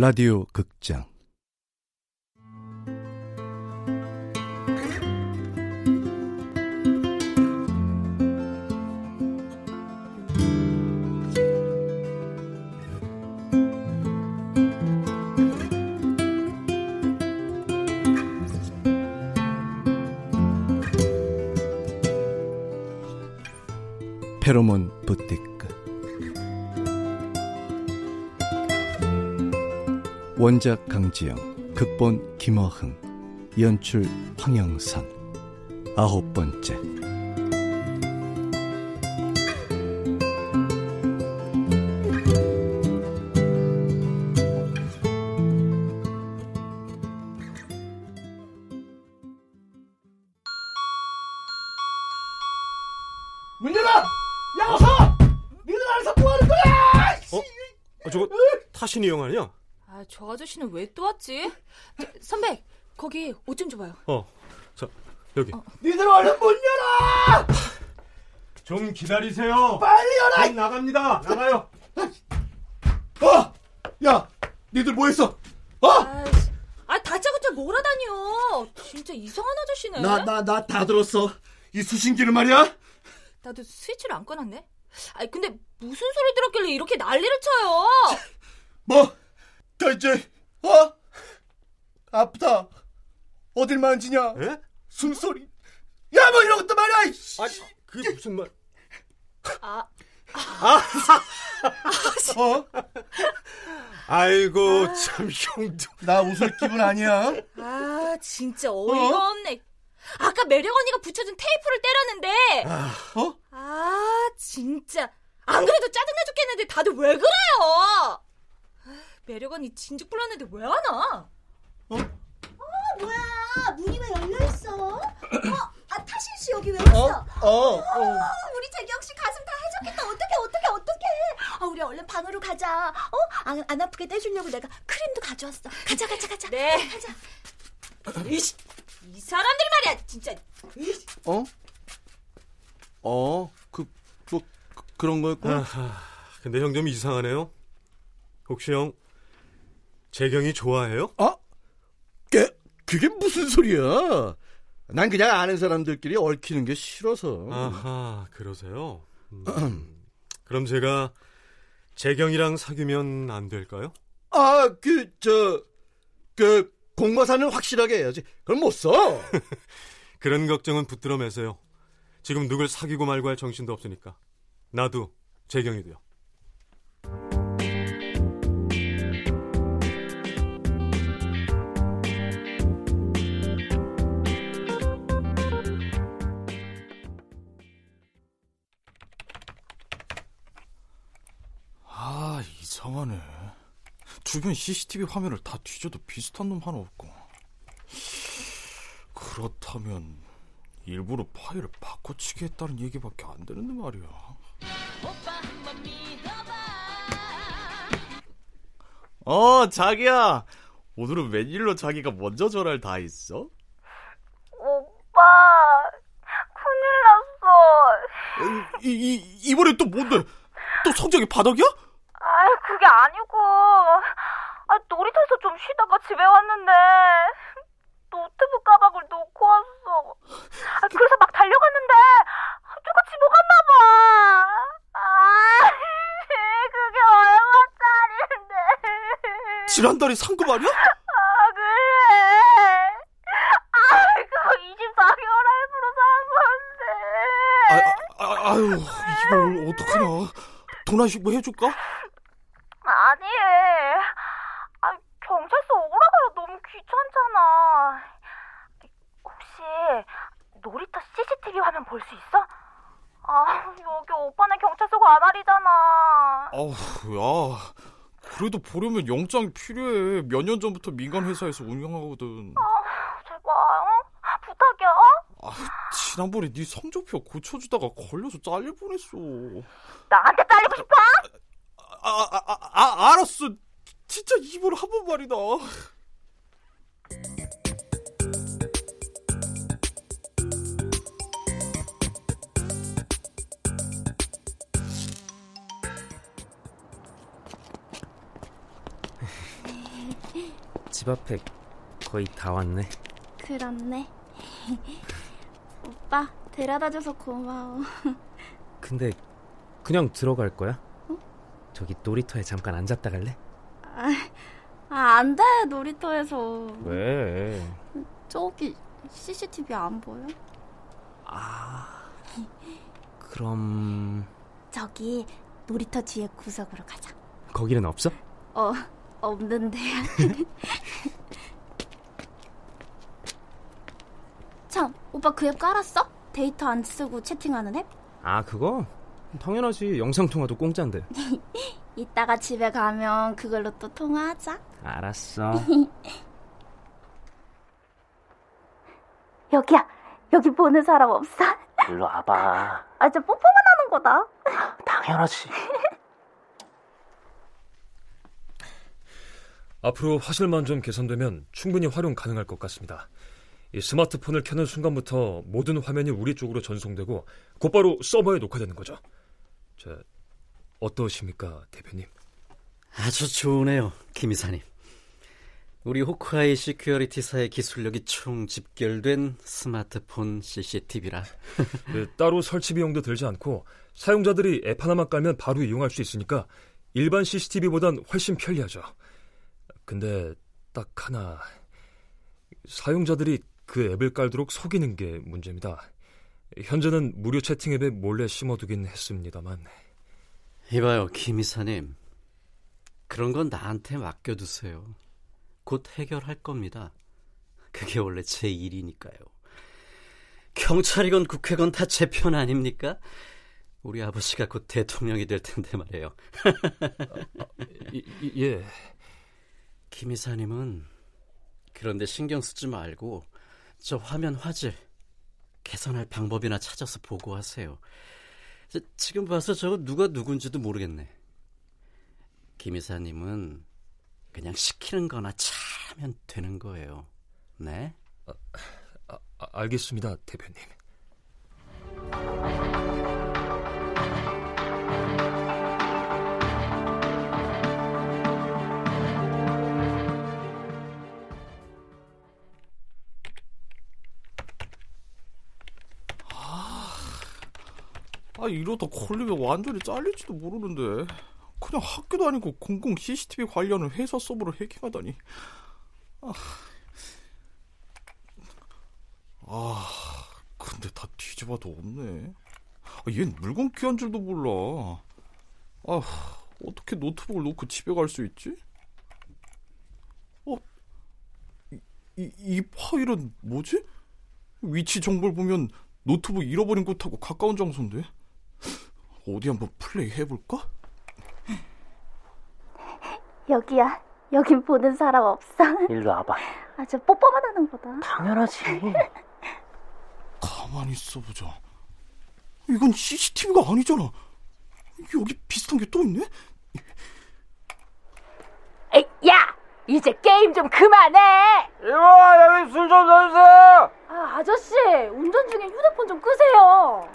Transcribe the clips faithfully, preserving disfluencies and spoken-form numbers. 라디오 극장 페로몬 부티크. 원작 강지영, 극본 김어흥, 연출 황형선. 아홉 번째. 문 열어! 야, 어서! 니들 안에서 뭐 하는 거야! 어? 아, 저거 타신이 형 아니야? 아, 저 아저씨는 왜 또 왔지? 저, 선배, 거기 옷 좀 줘봐요. 어, 자, 여기. 어. 니들 얼른 문 열어! 좀 기다리세요. 빨리 열어! 문 나갑니다. 나가요. 어! 야, 니들 뭐 했어? 어! 아이씨, 아, 다짜고짜 몰아다녀. 진짜 이상한 아저씨네. 나, 나, 나 다 들었어. 이 수신기를 말이야? 나도 스위치를 안 꺼놨네. 아니 근데 무슨 소리 들었길래 이렇게 난리를 쳐요? 뭐? 나 이제 어? 아프다. 어딜 만지냐? 에? 숨소리. 야 뭐 이런 것도 말이야. 아니 그게 무슨 말? 아. 아. 아. 어? 아이고 아. 참 형도. 나 웃을 기분 아니야. 아 진짜 어이가 어? 없네. 아까 매력 언니가 붙여준 테이프를 때렸는데 아, 어? 아 진짜 안 그래도 짜증나 죽겠는데 다들 왜 그래요? 매력 언니 진즉 불렀는데 왜 안 와? 어? 어 뭐야 문이 왜 열려있어? 어? 아 타신 씨 여기 왜 있어? 어? 어, 어. 우리 재경 씨 가슴 다 해졌겠다. 어떡해 어떡해 어떡해. 아, 우리 얼른 방으로 가자. 어? 안, 안 아프게 떼주려고 내가 크림도 가져왔어. 가자 가자 가자. 네 어, 가자. 이씨 이 사람들 말이야 진짜. 어? 어? 그 뭐 그, 그런 거였구나. 아, 근데 형 좀 이상하네요. 혹시 형 재경이 좋아해요? 어? 게, 그게 무슨 소리야? 난 그냥 아는 사람들끼리 얽히는 게 싫어서. 아하 그러세요? 음, 그럼 제가 재경이랑 사귀면 안 될까요? 아 그 저 그. 공과사는 확실하게 해야지. 그럼 못 써. 그런 걱정은 붙들어 매세요. 지금 누굴 사귀고 말고 할 정신도 없으니까. 나도 재경이도요. 아, 이상하네. 주변 씨씨티비 화면을 다 뒤져도 비슷한 놈 하나 없고. 그렇다면 일부러 파일을 바꿔치기 했다는 얘기밖에 안 되는데 말이야. 어 자기야 오늘은 웬일로 자기가 먼저 전화를 다 했어? 오빠 큰일 났어. 이, 이, 이번엔 또 뭔데? 또 성적이 바닥이야? 아이 그게 아니고 아, 놀이터에서 좀 쉬다가 집에 왔는데 노트북 가방을 놓고 왔어. 아, 그래서 막 달려갔는데 누가 집어갔나 봐. 아, 그게 얼마짜리인데. 지난달에 산 거 말이야? 아 그래. 아 그거 이십사 개월 할부로 산 건데. 아, 아, 아유 이걸 어떡하냐. 돈 한식 뭐 해줄까? 아니, 아, 경찰서 오라고요. 너무 귀찮잖아. 혹시 놀이터 씨씨티비 화면 볼 수 있어? 아, 여기 오빠네 경찰서 관할이잖아. 아우, 야, 그래도 보려면 영장이 필요해. 몇 년 전부터 민간 회사에서 운영하거든. 아, 제발, 어? 부탁이야. 아, 지난번에 네 성적표 고쳐주다가 걸려서 잘릴 뻔했어. 나한테 잘리고 싶어? 아, 아, 아, 아, 알았어. 진짜 입으로 한 번 말이다. 집 앞에 거의 다 왔네. 그렇네. 오빠 데려다줘서 고마워. 근데 그냥 들어갈 거야? 응? 저기 놀이터에 잠깐 앉았다 갈래? 아, 아, 안 돼. 놀이터에서. 왜? 저기 씨씨티비 안 보여? 아, 그럼 저기 놀이터 뒤에 구석으로 가자. 거기는 없어? 어, 없는데. 참, 오빠 그 앱 깔았어? 데이터 안 쓰고 채팅하는 앱? 아, 그거? 당연하지. 영상통화도 공짜인데. 이따가 집에 가면 그걸로 또 통화하자. 알았어. 여기야, 여기 보는 사람 없어? 일로 와봐. 아, 저 뽀뽀만 하는 거다. 당연하지. 앞으로 화실만 좀 개선되면 충분히 활용 가능할 것 같습니다. 이 스마트폰을 켜는 순간부터 모든 화면이 우리 쪽으로 전송되고 곧바로 서버에 녹화되는 거죠. 자, 어떠십니까, 대표님? 아주 좋으네요, 김 이사님. 우리 호크아이 시큐리티사의 기술력이 총 집결된 스마트폰 씨씨티비라. 네, 따로 설치 비용도 들지 않고 사용자들이 앱 하나만 깔면 바로 이용할 수 있으니까 일반 씨씨티비보단 훨씬 편리하죠. 근데 딱 하나, 사용자들이 그 앱을 깔도록 속이는 게 문제입니다. 현재는 무료 채팅 앱에 몰래 심어두긴 했습니다만. 이봐요, 김 이사님, 그런 건 나한테 맡겨두세요. 곧 해결할 겁니다. 그게 원래 제 일이니까요. 경찰이건 국회건 다 제 편 아닙니까? 우리 아버지가 곧 대통령이 될 텐데 말이에요. 아, 아, 이, 이, 예. 김 이사님은 그런데 신경 쓰지 말고 저 화면 화질 개선할 방법이나 찾아서 보고하세요. 지금 봐서 저거 누가 누군지도 모르겠네. 김 이사님은 그냥 시키는 거나 차면 되는 거예요. 네? 아, 아, 알겠습니다, 대표님. 아, 이러다 걸리면 완전히 잘릴지도 모르는데. 그냥 학교도 아니고 공공 씨씨티비 관련은 회사 서버를 해킹하다니. 아, 아 근데 다 뒤져봐도 없네. 아, 얜 물건 귀한 줄도 몰라. 아, 어떻게 노트북을 놓고 집에 갈 수 있지? 어, 이, 이, 이 파일은 뭐지? 위치 정보를 보면 노트북 잃어버린 곳하고 가까운 장소인데. 어디 한번 플레이 해볼까? 여기야, 여긴 보는 사람 없어. 일로 와봐. 아, 저 뽀뽀만 하는 거다. 당연하지. 가만히 있어보자. 이건 씨씨티비가 아니잖아. 여기 비슷한 게 또 있네? 에이, 야! 이제 게임 좀 그만해! 이모야, 여기 술 좀 사주세요! 아, 아저씨, 운전 중에 휴대폰 좀 끄세요.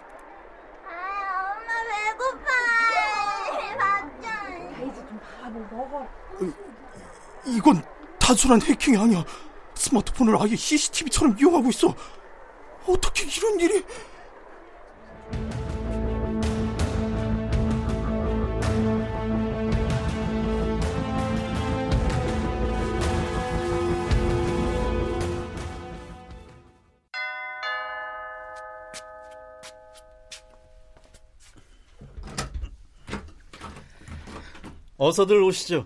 아, 엄마 배고파. 밥 좀. 이제 좀 밥을 먹어. 이건 단순한 해킹이 아니야. 스마트폰을 아예 씨씨티비처럼 이용하고 있어. 어떻게 이런 일이... 어서들 오시죠.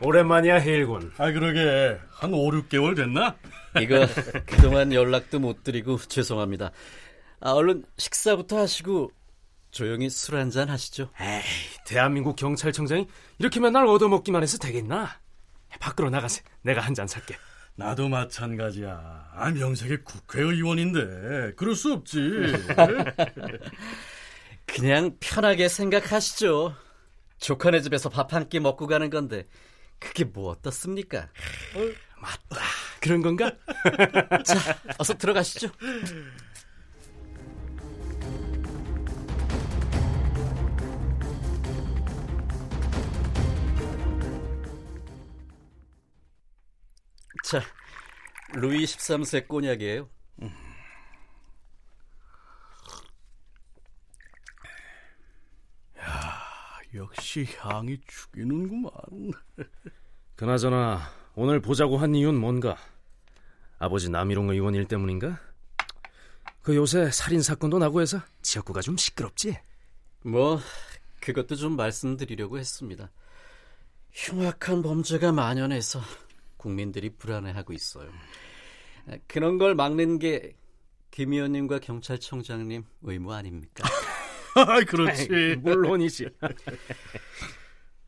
오랜만이야, 해일군. 아, 그러게. 한 오륙 개월 됐나? 이거 그동안 연락도 못 드리고 죄송합니다. 아, 얼른 식사부터 하시고 조용히 술 한잔 하시죠. 에이, 대한민국 경찰청장이 이렇게 맨날 얻어먹기만 해서 되겠나? 밖으로 나가세. 내가 한잔 살게. 나도 마찬가지야. 아, 명색이 국회의원인데 그럴 수 없지. 그냥 편하게 생각하시죠. 조카네 집에서 밥 한 끼 먹고 가는 건데 그게 뭐 어떻습니까? 어? 맞다, 그런 건가? 자, 어서 들어가시죠. 자, 루이 십삼 세 꼬냑이에요. 음. 야, 역시 향이 죽이는구만. 그나저나 오늘 보자고 한 이유는 뭔가? 아버지 남일홍 의원 일 때문인가? 그 요새 살인사건도 나고 해서 지역구가 좀 시끄럽지? 뭐 그것도 좀 말씀드리려고 했습니다. 흉악한 범죄가 만연해서 국민들이 불안해하고 있어요. 그런 걸 막는 게 김 의원님과 경찰청장님 의무 아닙니까? 그렇지. 물론이지.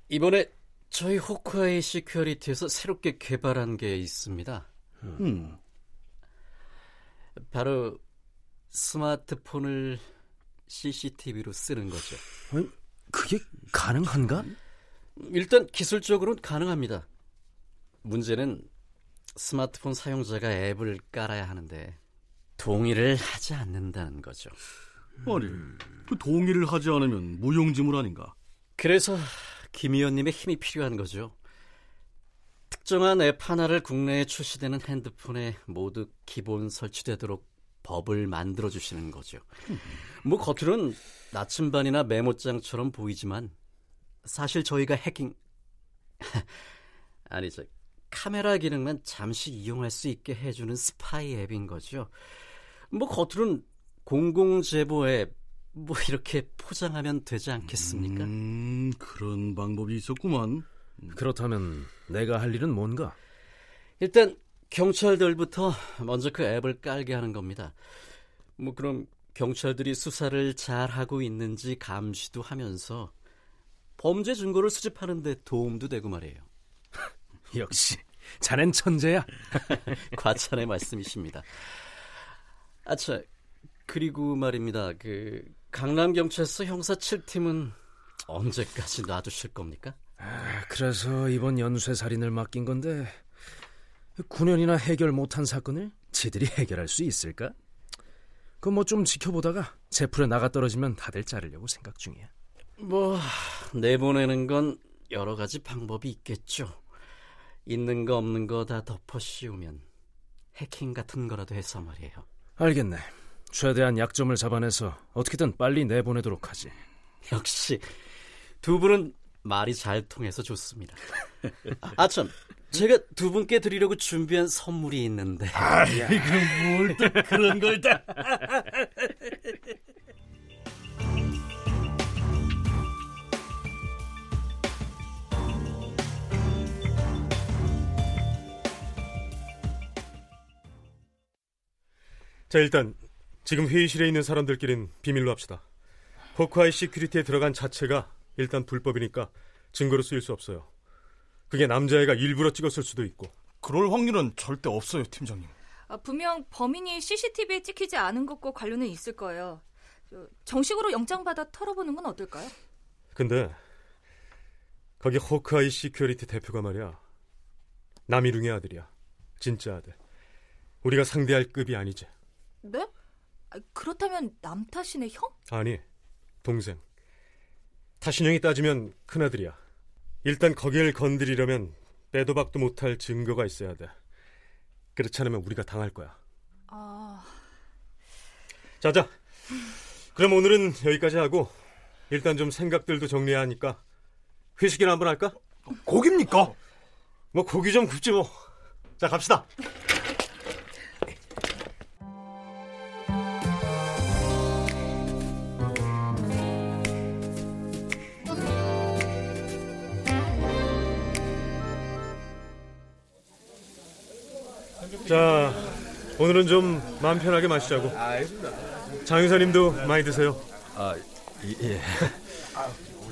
이번에 저희 호크아이 시큐리티에서 새롭게 개발한 게 있습니다. 음. 바로 스마트폰을 씨씨티비로 쓰는 거죠. 그게 가능한가? 일단 기술적으로는 가능합니다. 문제는 스마트폰 사용자가 앱을 깔아야 하는데 동의를 하지 않는다는 거죠. 아니, 그 동의를 하지 않으면 무용지물 아닌가? 그래서 김 의원님의 힘이 필요한 거죠. 특정한 앱 하나를 국내에 출시되는 핸드폰에 모두 기본 설치되도록 법을 만들어주시는 거죠. 뭐 겉으로는 나침반이나 메모장처럼 보이지만 사실 저희가 해킹... 아니, 저 카메라 기능만 잠시 이용할 수 있게 해주는 스파이 앱인 거죠. 뭐 겉으로는 공공제보 앱, 뭐 이렇게 포장하면 되지 않겠습니까? 음, 그런 방법이 있었구만. 그렇다면 내가 할 일은 뭔가? 일단 경찰들부터 먼저 그 앱을 깔게 하는 겁니다. 뭐 그럼 경찰들이 수사를 잘하고 있는지 감시도 하면서 범죄 증거를 수집하는 데 도움도 되고 말이에요. 역시 자넨 천재야. 과찬의 말씀이십니다. 아차, 그리고 말입니다. 그 강남경찰서 형사 칠 팀은 언제까지 놔두실 겁니까? 아, 그래서 이번 연쇄살인을 맡긴 건데 구 년이나 해결 못한 사건을 지들이 해결할 수 있을까? 그 뭐 좀 지켜보다가 제풀에 나가 떨어지면 다들 자르려고 생각 중이야. 뭐 내보내는 건 여러 가지 방법이 있겠죠. 있는 거 없는 거 다 덮어 씌우면 해킹 같은 거라도 해서 말이에요. 알겠네. 최대한 약점을 잡아내서 어떻게든 빨리 내보내도록 하지. 역시 두 분은 말이 잘 통해서 좋습니다. 아 참, 제가 두 분께 드리려고 준비한 선물이 있는데. 아이고, 뭘 또 그런 걸 다. 자, 일단 지금 회의실에 있는 사람들끼리는 비밀로 합시다. 호크아이 시큐리티에 들어간 자체가 일단 불법이니까 증거로 쓰일 수 없어요. 그게 남자애가 일부러 찍었을 수도 있고. 그럴 확률은 절대 없어요, 팀장님. 아, 분명 범인이 씨씨티비에 찍히지 않은 것과 관련은 있을 거예요. 정식으로 영장 받아 털어보는 건 어떨까요? 근데 거기 호크아이 시큐리티 대표가 말이야, 남일웅의 아들이야. 진짜 아들. 우리가 상대할 급이 아니지. 네? 그렇다면 남타신의 형? 아니, 동생. 타신형이 따지면 큰아들이야. 일단 거길 건드리려면 빼도 박도 못할 증거가 있어야 돼. 그렇지 않으면 우리가 당할 거야. 아... 자자, 그럼 오늘은 여기까지 하고 일단 좀 생각들도 정리해야 하니까 회식이나 한번 할까? 고기입니까? 뭐 고기 좀 굽지 뭐. 자, 갑시다. 자, 오늘은 좀 마음 편하게 마시자고. 장 의사님도 많이 드세요. 아, 예.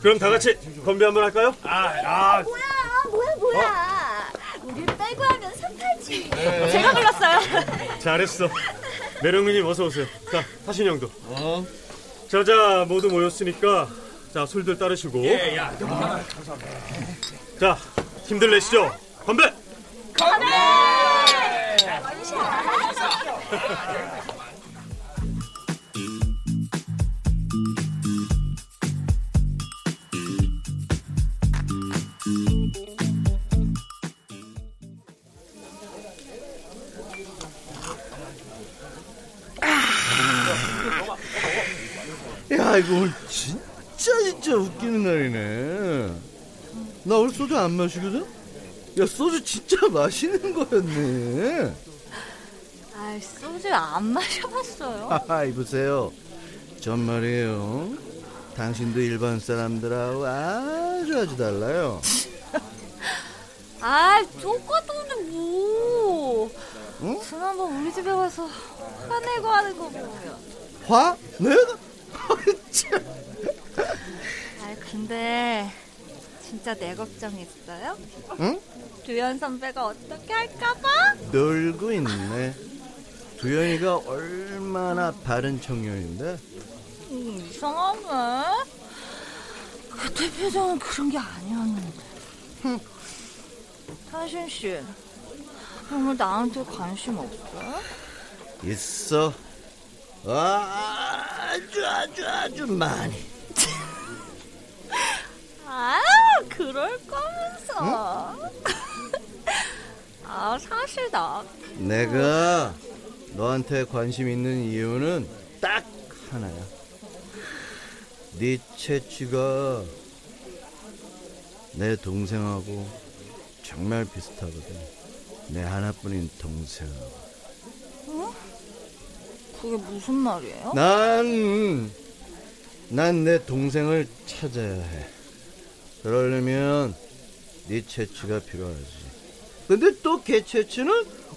그럼 다 같이 건배 한번 할까요? 아, 아. 뭐야, 뭐야, 뭐야. 어? 우리 빼고 하면 삼팔지. 네. 제가 불렀어요. 잘했어. 매력님 어서 오세요. 자, 타신 형도. 어. 자, 자, 모두 모였으니까 자, 술들 따르시고. 예, 야. 아, 자, 힘들 내시죠. 건배. 건배. 아이고 진짜 진짜 웃기는 날이네. 나 오늘 소주 안 마시거든? 야 소주 진짜 마시는 거였네. 아 소주 안 마셔봤어요. 아, 이보세요 전 말이에요 당신도 일반 사람들하고 아주 아주 달라요. 아 똑같은데 뭐. 응? 지난번 우리 집에 와서 화내고 하는 거 보면 화? 내가? 아 근데 진짜 내 걱정했어요? 응? 두현 선배가 어떻게 할까봐? 놀고 있네. 두현이가 얼마나 바른 청년인데? 음, 이상하네. 그때 표정은 그런 게 아니었는데. 흠. 타신 씨 정말 나한테 관심 없어? 있어. 아주 아주 아주 많이. 아 그럴 거면서. 응? 아 사실 나 내가 너한테 관심 있는 이유는 딱 하나야. 네 체취가 내 동생하고 정말 비슷하거든. 내 하나뿐인 동생하고. 응? 그게 무슨 말이에요? 난, 난 내 동생을 찾아야 해. 그러려면 네 채취가 필요하지. 근데 또 걔 채취는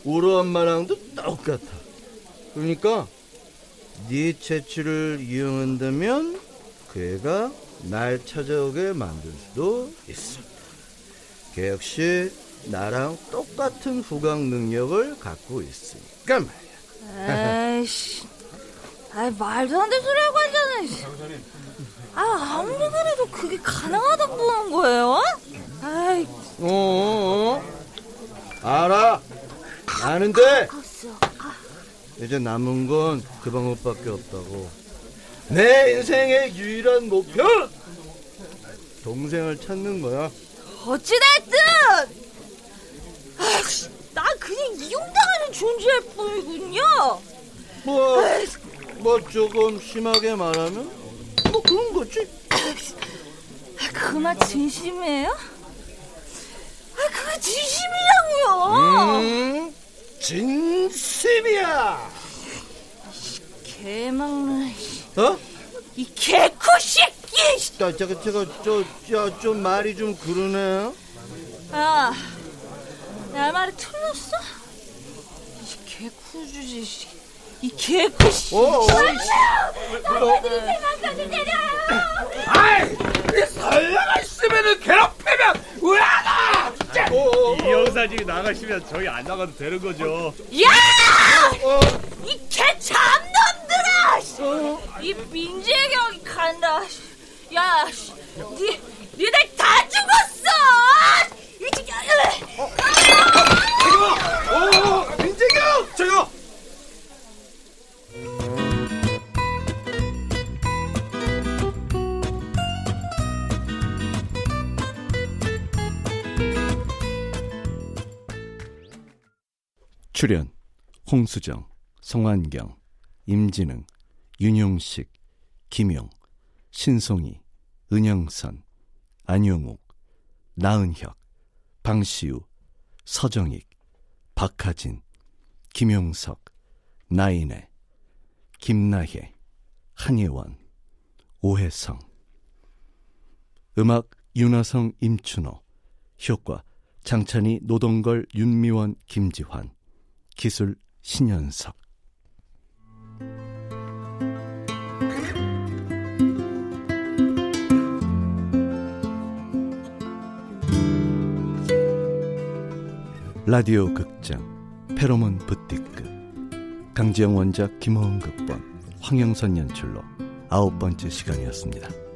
우리 엄마랑도 똑같아. 그러니까 네 채취를 이용한다면 그 애가 날 찾아오게 만들 수도 있어. 걔 역시 나랑 똑같은 후각 능력을 갖고 있으니까 말이야. 에이씨 아이 말도 안 되는 소리 하고 앉잖아. 아 아무리 그래도 그게 가능하다 보는 거예요? 아이. 어, 어, 어. 알아. 아는데. 이제 남은 건 그 방법밖에 없다고. 내 인생의 유일한 목표 동생을 찾는 거야. 어찌됐든 나 그냥 이용당하는 존재일 뿐이군요. 뭐, 뭐 조금 심하게 말하면 뭐 그런 거지. 그 말 진심이에요? 아, 그게 진심이라고요. 음, 진심이야. 개망나. 어? 이 개코새끼. 나 제가 제가 저 좀 말이 좀 그러네요. 아. 내 말이 틀렸어? 이 개쿠주지 이 개쿠씨 설레요! 남자들이 제 남자들 때려요! 아이! 이 설레가 있으면은 괴롭히면 우야가! 진짜! 오, 오, 이 영상이 나가시면 저희 안 나가도 되는 거죠. 야! 어. 이 개참놈들아! 어. 이 민지의 경이 간다. 야! 니, 니들 다 죽었어! 어? 어? 저기봐! 어! 민재경! 저기봐! 출연 홍수정, 송환경, 임진흥, 윤용식, 김용, 신송이, 은영선, 안용욱, 나은혁, 방시우, 서정익, 박하진, 김용석, 나인혜, 김나혜, 한예원, 오혜성. 음악 윤화성 임춘호, 효과 장찬희 노동걸 윤미원 김지환, 기술 신현석. 라디오 극장 페로몬 부티크 강지영 원작 김어흥 극본 황형선 연출로 아홉 번째 시간이었습니다.